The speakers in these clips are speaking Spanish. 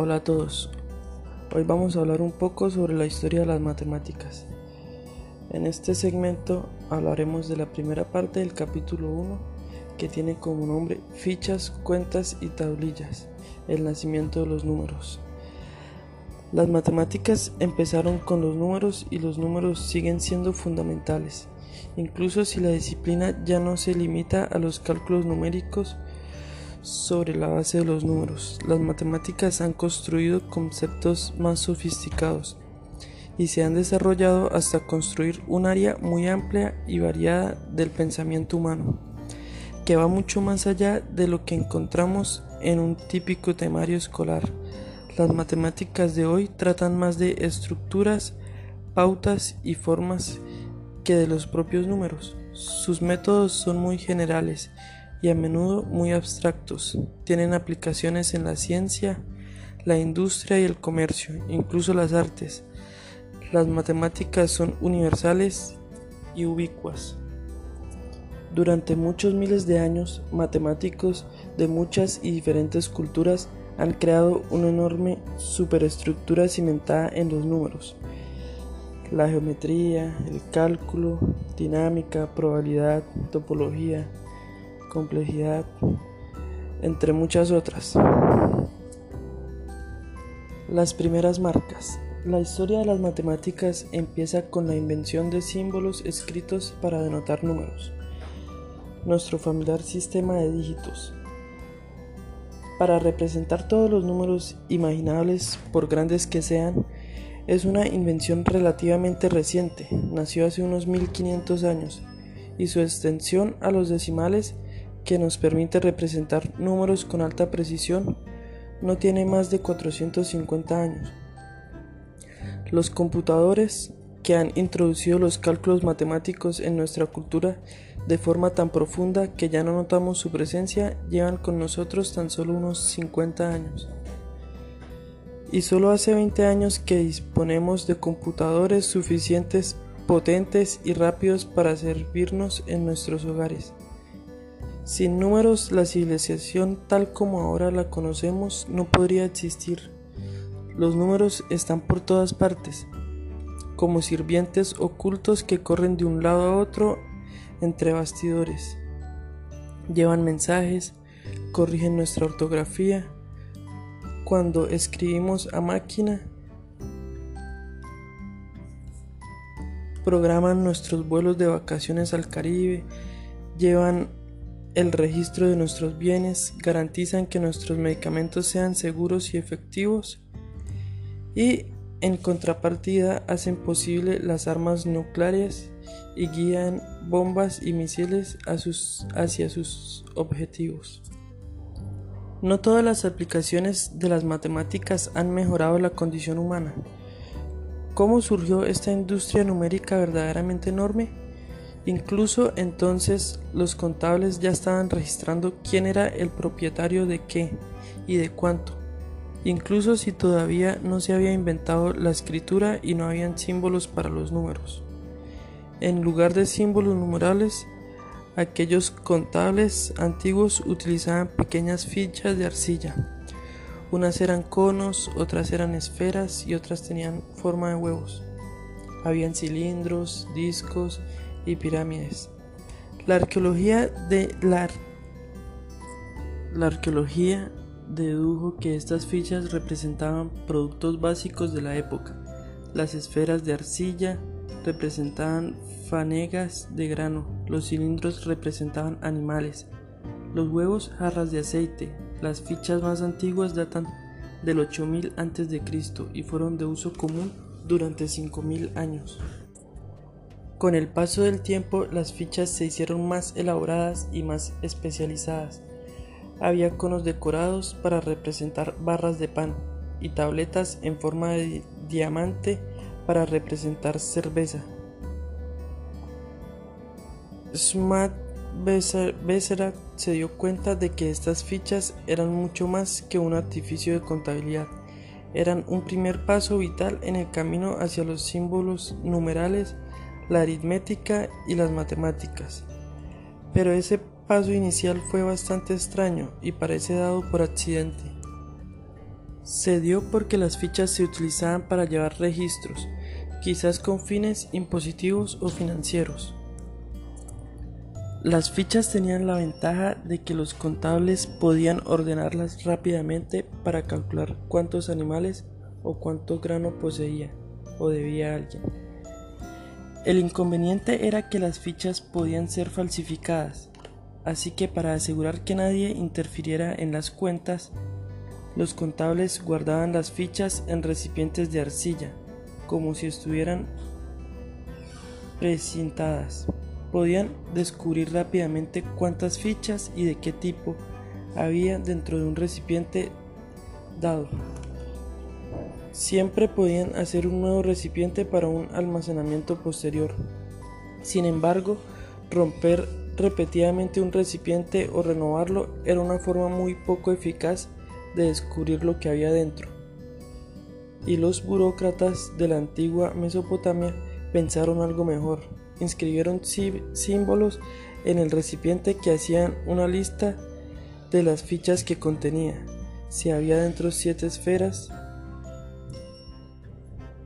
Hola a todos, hoy vamos a hablar un poco sobre la historia de las matemáticas. En este segmento hablaremos de la primera parte del capítulo 1, que tiene como nombre Fichas, Cuentas y Tablillas, el nacimiento de los números. Las matemáticas empezaron con los números y los números siguen siendo fundamentales, incluso si la disciplina ya no se limita a los cálculos numéricos. Sobre la base de los números, las matemáticas han construido conceptos más sofisticados y se han desarrollado hasta construir un área muy amplia y variada del pensamiento humano, que va mucho más allá de lo que encontramos en un típico temario escolar. Las matemáticas de hoy tratan más de estructuras, pautas y formas que de los propios números. Sus métodos son muy generales y a menudo muy abstractos. Tienen aplicaciones en la ciencia, la industria y el comercio, incluso las artes. Las matemáticas son universales y ubicuas. Durante muchos miles de años, matemáticos de muchas y diferentes culturas han creado una enorme superestructura cimentada en los números. La geometría, el cálculo, dinámica, probabilidad, topología, complejidad, entre muchas otras. Las primeras marcas. La historia de las matemáticas empieza con la invención de símbolos escritos para denotar números, nuestro familiar sistema de dígitos, para representar todos los números imaginables, por grandes que sean. Es una invención relativamente reciente, nació hace unos 1500 años, y su extensión a los decimales, que nos permite representar números con alta precisión, no tiene más de 450 años. Los computadores, que han introducido los cálculos matemáticos en nuestra cultura de forma tan profunda que ya no notamos su presencia, llevan con nosotros tan solo unos 50 años. Y solo hace 20 años que disponemos de computadores suficientes, potentes y rápidos para servirnos en nuestros hogares. Sin números, la civilización tal como ahora la conocemos no podría existir. Los números están por todas partes, como sirvientes ocultos que corren de un lado a otro entre bastidores. Llevan mensajes, corrigen nuestra ortografía. Cuando escribimos a máquina, programan nuestros vuelos de vacaciones al Caribe, llevan el registro de nuestros bienes, garantizan que nuestros medicamentos sean seguros y efectivos, y en contrapartida hacen posible las armas nucleares y guían bombas y misiles hacia sus objetivos. No todas las aplicaciones de las matemáticas han mejorado la condición humana. ¿Cómo surgió esta industria numérica verdaderamente enorme? Incluso entonces los contables ya estaban registrando quién era el propietario de qué y de cuánto, incluso si todavía no se había inventado la escritura y no habían símbolos para los números. En lugar de símbolos numerales, aquellos contables antiguos utilizaban pequeñas fichas de arcilla. Unas eran conos, otras eran esferas y otras tenían forma de huevos. Habían cilindros, discos y pirámides. La arqueología dedujo que estas fichas representaban productos básicos de la época. Las esferas de arcilla representaban fanegas de grano, los cilindros representaban animales, los huevos jarras de aceite. Las fichas más antiguas datan del 8000 a.C. y fueron de uso común durante 5000 años. Con el paso del tiempo, las fichas se hicieron más elaboradas y más especializadas. Había conos decorados para representar barras de pan y tabletas en forma de diamante para representar cerveza. Schmandt-Besser-Besserat se dio cuenta de que estas fichas eran mucho más que un artificio de contabilidad. Eran un primer paso vital en el camino hacia los símbolos numerales, la aritmética y las matemáticas. Pero ese paso inicial fue bastante extraño y parece dado por accidente. Se dio porque las fichas se utilizaban para llevar registros, quizás con fines impositivos o financieros. Las fichas tenían la ventaja de que los contables podían ordenarlas rápidamente para calcular cuántos animales o cuánto grano poseía o debía a alguien. El inconveniente era que las fichas podían ser falsificadas, así que para asegurar que nadie interfiriera en las cuentas, los contables guardaban las fichas en recipientes de arcilla, como si estuvieran precintadas. Podían descubrir rápidamente cuántas fichas y de qué tipo había dentro de un recipiente dado. Siempre podían hacer un nuevo recipiente para un almacenamiento posterior. Sin embargo, romper repetidamente un recipiente o renovarlo era una forma muy poco eficaz de descubrir lo que había dentro, y los burócratas de la antigua Mesopotamia pensaron algo mejor. Inscribieron símbolos en el recipiente que hacían una lista de las fichas que contenía. Si había dentro 7 esferas,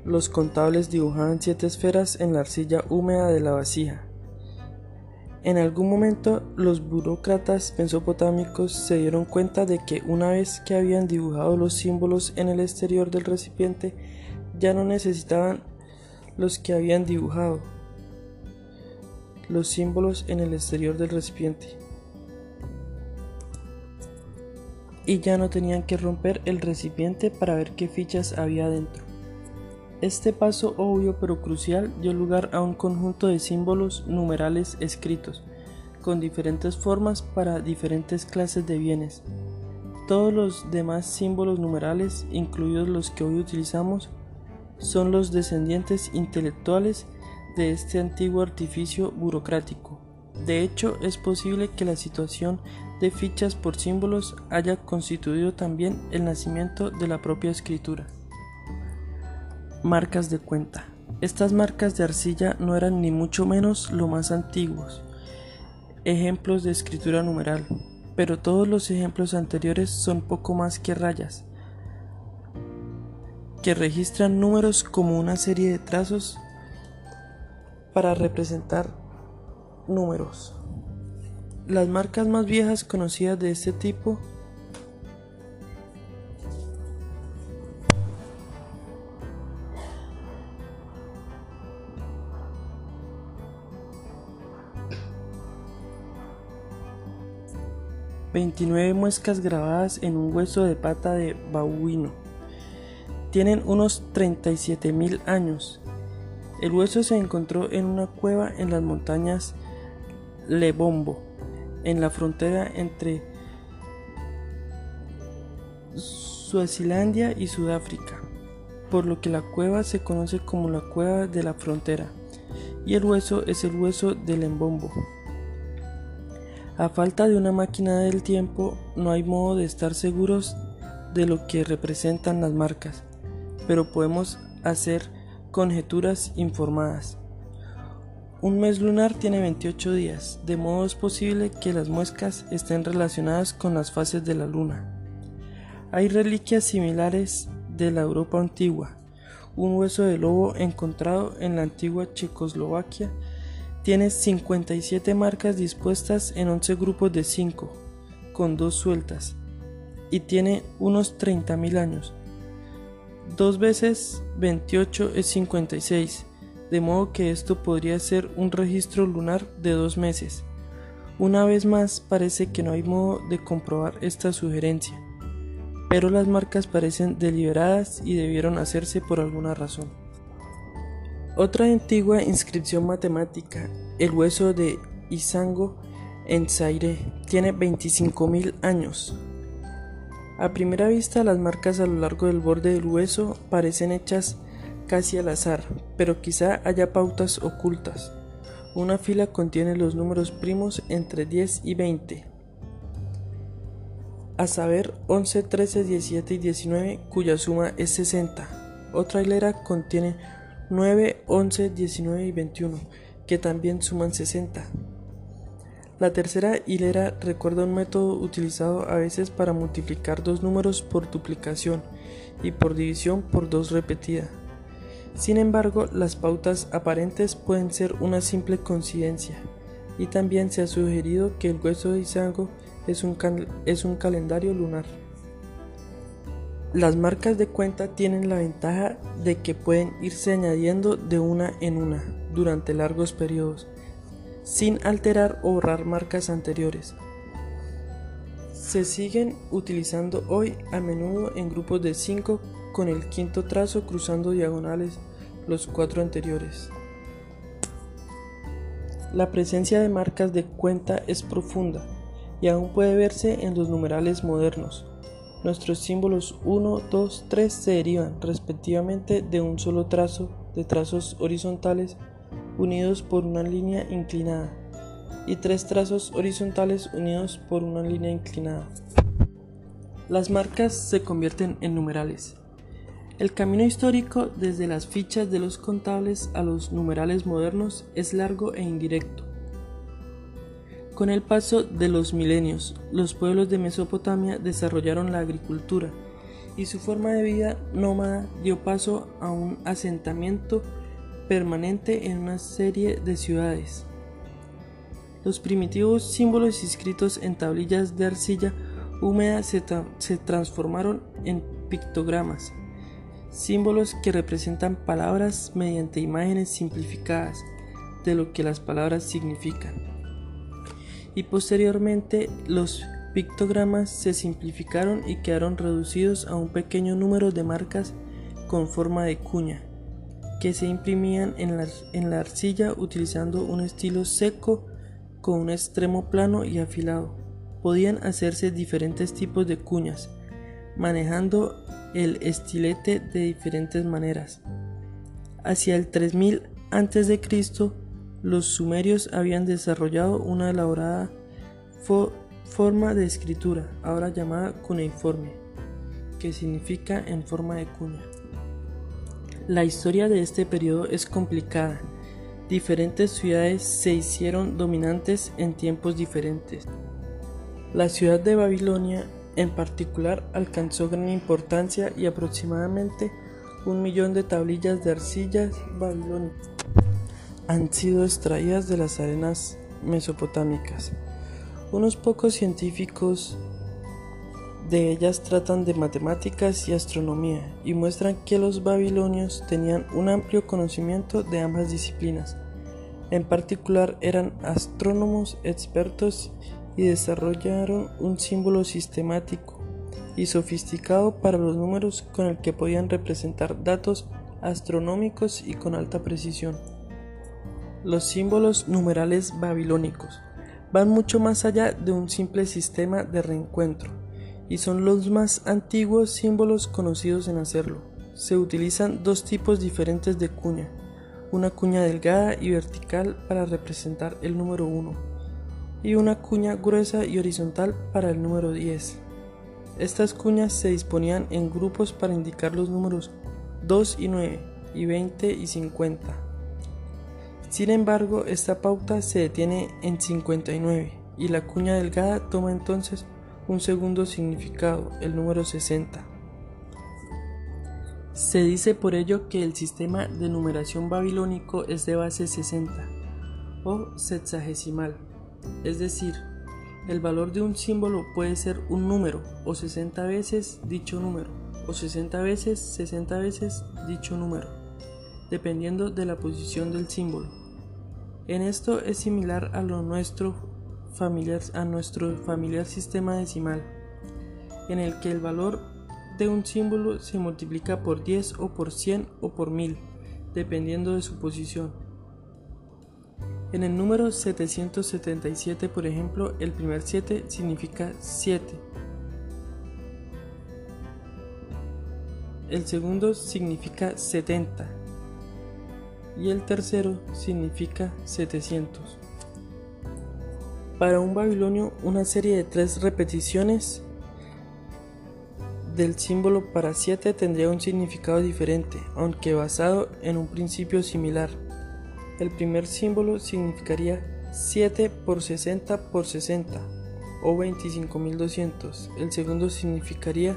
los contables dibujaban 7 esferas en la arcilla húmeda de la vasija. En algún momento, los burócratas mesopotámicos se dieron cuenta de que una vez que habían dibujado los símbolos en el exterior del recipiente, ya no necesitaban los que habían dibujado los símbolos en el exterior del recipiente, y ya no tenían que romper el recipiente para ver qué fichas había dentro. Este paso obvio pero crucial dio lugar a un conjunto de símbolos numerales escritos, con diferentes formas para diferentes clases de bienes. Todos los demás símbolos numerales, incluidos los que hoy utilizamos, son los descendientes intelectuales de este antiguo artificio burocrático. De hecho, es posible que la situación de fichas por símbolos haya constituido también el nacimiento de la propia escritura. Marcas de cuenta. Estas marcas de arcilla no eran ni mucho menos lo más antiguos ejemplos de escritura numeral, pero todos los ejemplos anteriores son poco más que rayas que registran números como una serie de trazos para representar números. Las marcas más viejas conocidas de este tipo —29 muescas grabadas en un hueso de pata de babuino— tienen unos 37.000 años. El hueso se encontró en una cueva en las montañas Lebombo, en la frontera entre Suazilandia y Sudáfrica, por lo que la cueva se conoce como la cueva de la frontera, y el hueso es el hueso del Lebombo. A falta de una máquina del tiempo, no hay modo de estar seguros de lo que representan las marcas, pero podemos hacer conjeturas informadas. Un mes lunar tiene 28 días, de modo es posible que las muescas estén relacionadas con las fases de la luna. Hay reliquias similares de la Europa antigua. Un hueso de lobo encontrado en la antigua Checoslovaquia tiene 57 marcas dispuestas en 11 grupos de 5, con 2 sueltas, y tiene unos 30.000 años. 2 veces 28 es 56, de modo que esto podría ser un registro lunar de 2 meses. Una vez más, parece que no hay modo de comprobar esta sugerencia, pero las marcas parecen deliberadas y debieron hacerse por alguna razón. Otra antigua inscripción matemática, el hueso de Ishango en Zaire, tiene 25.000 años. A primera vista, las marcas a lo largo del borde del hueso parecen hechas casi al azar, pero quizá haya pautas ocultas. Una fila contiene los números primos entre 10 y 20, a saber 11, 13, 17 y 19, cuya suma es 60. Otra hilera contiene 9, 11, 19 y 21, que también suman 60. La tercera hilera recuerda un método utilizado a veces para multiplicar dos números por duplicación y por división por dos repetida. Sin embargo, las pautas aparentes pueden ser una simple coincidencia, y también se ha sugerido que el hueso de Ishango es un calendario lunar. Las marcas de cuenta tienen la ventaja de que pueden irse añadiendo de una en una durante largos periodos, sin alterar o borrar marcas anteriores. Se siguen utilizando hoy a menudo en grupos de 5, con el quinto trazo cruzando diagonales los 4 anteriores. La presencia de marcas de cuenta es profunda y aún puede verse en los numerales modernos. Nuestros símbolos 1, 2, 3 se derivan respectivamente de un solo trazo de trazos horizontales unidos por una línea inclinada y 3 trazos horizontales unidos por una línea inclinada. Las marcas se convierten en numerales. El camino histórico desde las fichas de los contables a los numerales modernos es largo e indirecto. Con el paso de los milenios, los pueblos de Mesopotamia desarrollaron la agricultura y su forma de vida nómada dio paso a un asentamiento permanente en una serie de ciudades. Los primitivos símbolos inscritos en tablillas de arcilla húmeda se transformaron en pictogramas, símbolos que representan palabras mediante imágenes simplificadas de lo que las palabras significan. Y posteriormente los pictogramas se simplificaron y quedaron reducidos a un pequeño número de marcas con forma de cuña, que se imprimían en la arcilla utilizando un estilo seco con un extremo plano y afilado. Podían hacerse diferentes tipos de cuñas, manejando el estilete de diferentes maneras. Hacia el 3000 a.C., los sumerios habían desarrollado una elaborada forma de escritura, ahora llamada cuneiforme, que significa en forma de cuña. La historia de este periodo es complicada. Diferentes ciudades se hicieron dominantes en tiempos diferentes. La ciudad de Babilonia en particular alcanzó gran importancia y aproximadamente 1.000.000 de tablillas de arcillas babilónicas han sido extraídas de las arenas mesopotámicas. Unos pocos científicos de ellas tratan de matemáticas y astronomía y muestran que los babilonios tenían un amplio conocimiento de ambas disciplinas. En particular eran astrónomos expertos y desarrollaron un símbolo sistemático y sofisticado para los números con el que podían representar datos astronómicos y con alta precisión. Los símbolos numerales babilónicos van mucho más allá de un simple sistema de reencuentro y son los más antiguos símbolos conocidos en hacerlo. Se utilizan dos tipos diferentes de cuña, una cuña delgada y vertical para representar el número 1 y una cuña gruesa y horizontal para el número 10. Estas cuñas se disponían en grupos para indicar los números 2 y 9 y 20 y 50. Sin embargo, esta pauta se detiene en 59 y la cuña delgada toma entonces un segundo significado, el número 60. Se dice por ello que el sistema de numeración babilónico es de base 60 o sexagesimal. Es decir, el valor de un símbolo puede ser un número o 60 veces dicho número o 60 veces dicho número, dependiendo de la posición del símbolo. En esto es similar a nuestro familiar sistema decimal, en el que el valor de un símbolo se multiplica por 10 o por 100 o por 1000, dependiendo de su posición. En el número 777, por ejemplo, el primer 7 significa 7, el segundo significa 70 y el tercero significa 700. Para un babilonio, una serie de 3 repeticiones del símbolo para 7 tendría un significado diferente, aunque basado en un principio similar. El primer símbolo significaría 7 por 60 por 60 o 25.200. El segundo significaría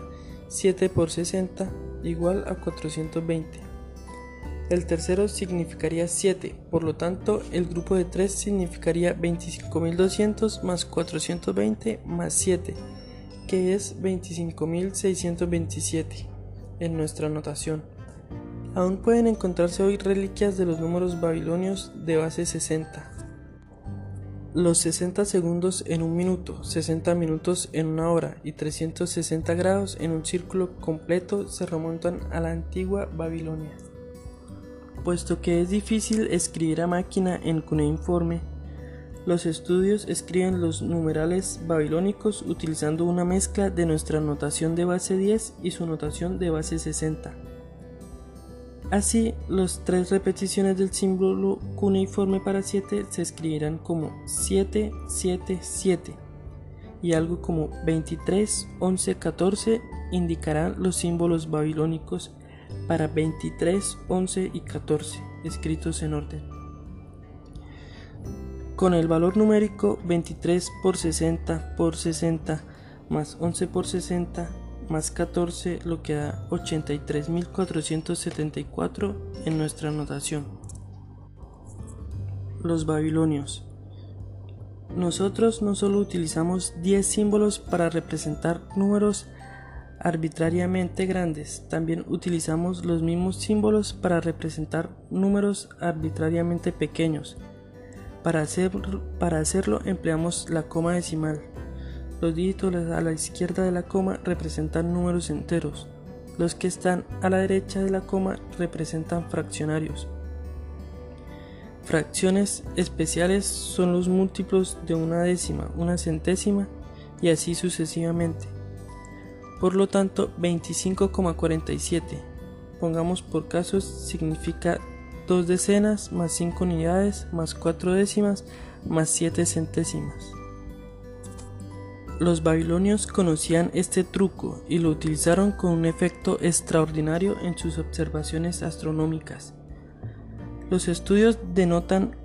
7 por 60 igual a 420. El tercero significaría 7, por lo tanto el grupo de 3 significaría 25.200 más 420 más 7, que es 25.627 en nuestra notación. Aún pueden encontrarse hoy reliquias de los números babilonios de base 60. Los 60 segundos en un minuto, 60 minutos en una hora y 360 grados en un círculo completo se remontan a la antigua Babilonia. Puesto que es difícil escribir a máquina en cuneiforme, los estudios escriben los numerales babilónicos utilizando una mezcla de nuestra notación de base 10 y su notación de base 60. Así, las tres repeticiones del símbolo cuneiforme para 7 se escribirán como 7, 7, 7, y algo como 23, 11, 14 indicarán los símbolos babilónicos para 23, 11 y 14, escritos en orden. Con el valor numérico 23 por 60, más 11 por 60, más 14, lo que da 83.474 en nuestra notación. Los babilonios. Nosotros no solo utilizamos 10 símbolos para representar números arbitrariamente grandes, también utilizamos los mismos símbolos para representar números arbitrariamente pequeños. Para hacerlo empleamos la coma decimal. Los dígitos a la izquierda de la coma representan números enteros, los que están a la derecha de la coma representan fraccionarios. Fracciones especiales son los múltiplos de una décima, una centésima y así sucesivamente. Por lo tanto, 25,47, pongamos por casos, significa 2 decenas más 5 unidades más 4 décimas más 7 centésimas. Los babilonios conocían este truco y lo utilizaron con un efecto extraordinario en sus observaciones astronómicas. Los estudios denotan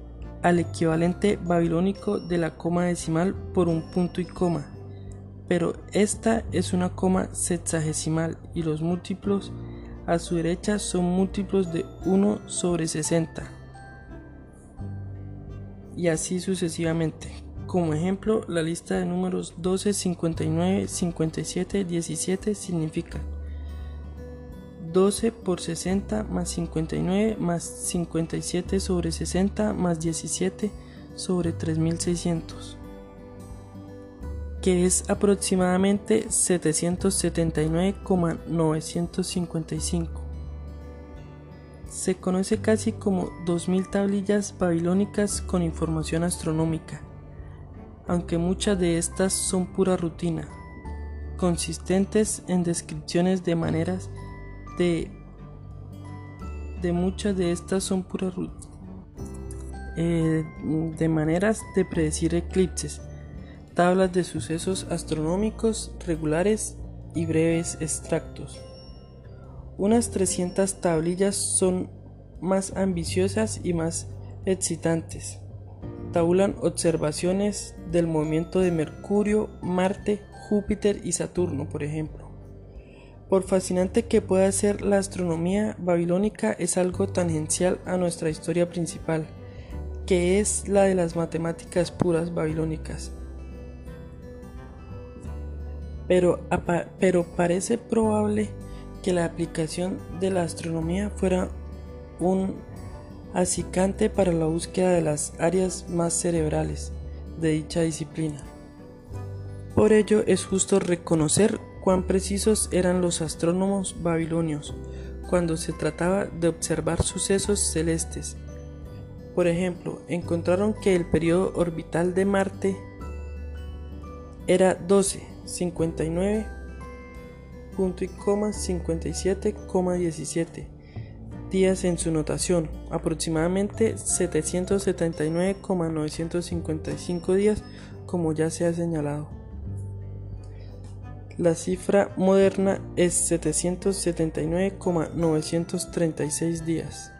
al equivalente babilónico de la coma decimal por un punto y coma, pero esta es una coma sexagesimal y los múltiplos a su derecha son múltiplos de 1 sobre 60 y así sucesivamente. Como ejemplo, la lista de números 12, 59, 57, 17 significa 12 por 60 más 59 más 57 sobre 60 más 17 sobre 3600. Que es aproximadamente 779,955. Se conoce casi como 2000 tablillas babilónicas con información astronómica, aunque muchas de estas son pura rutina, consistentes en descripciones de maneras de maneras de predecir eclipses, tablas de sucesos astronómicos regulares y breves extractos. Unas 300 tablillas son más ambiciosas y más excitantes. Tabulan observaciones del movimiento de Mercurio, Marte, Júpiter y Saturno, por ejemplo. Por fascinante que pueda ser, la astronomía babilónica es algo tangencial a nuestra historia principal, que es la de las matemáticas puras babilónicas. Pero parece probable que la aplicación de la astronomía fuera un acicante para la búsqueda de las áreas más cerebrales de dicha disciplina. Por ello es justo reconocer cuán precisos eran los astrónomos babilonios cuando se trataba de observar sucesos celestes. Por ejemplo, encontraron que el periodo orbital de Marte era 12, 59, punto y coma 57,17 días en su notación, aproximadamente 779,955 días, como ya se ha señalado. La cifra moderna es 779,936 días.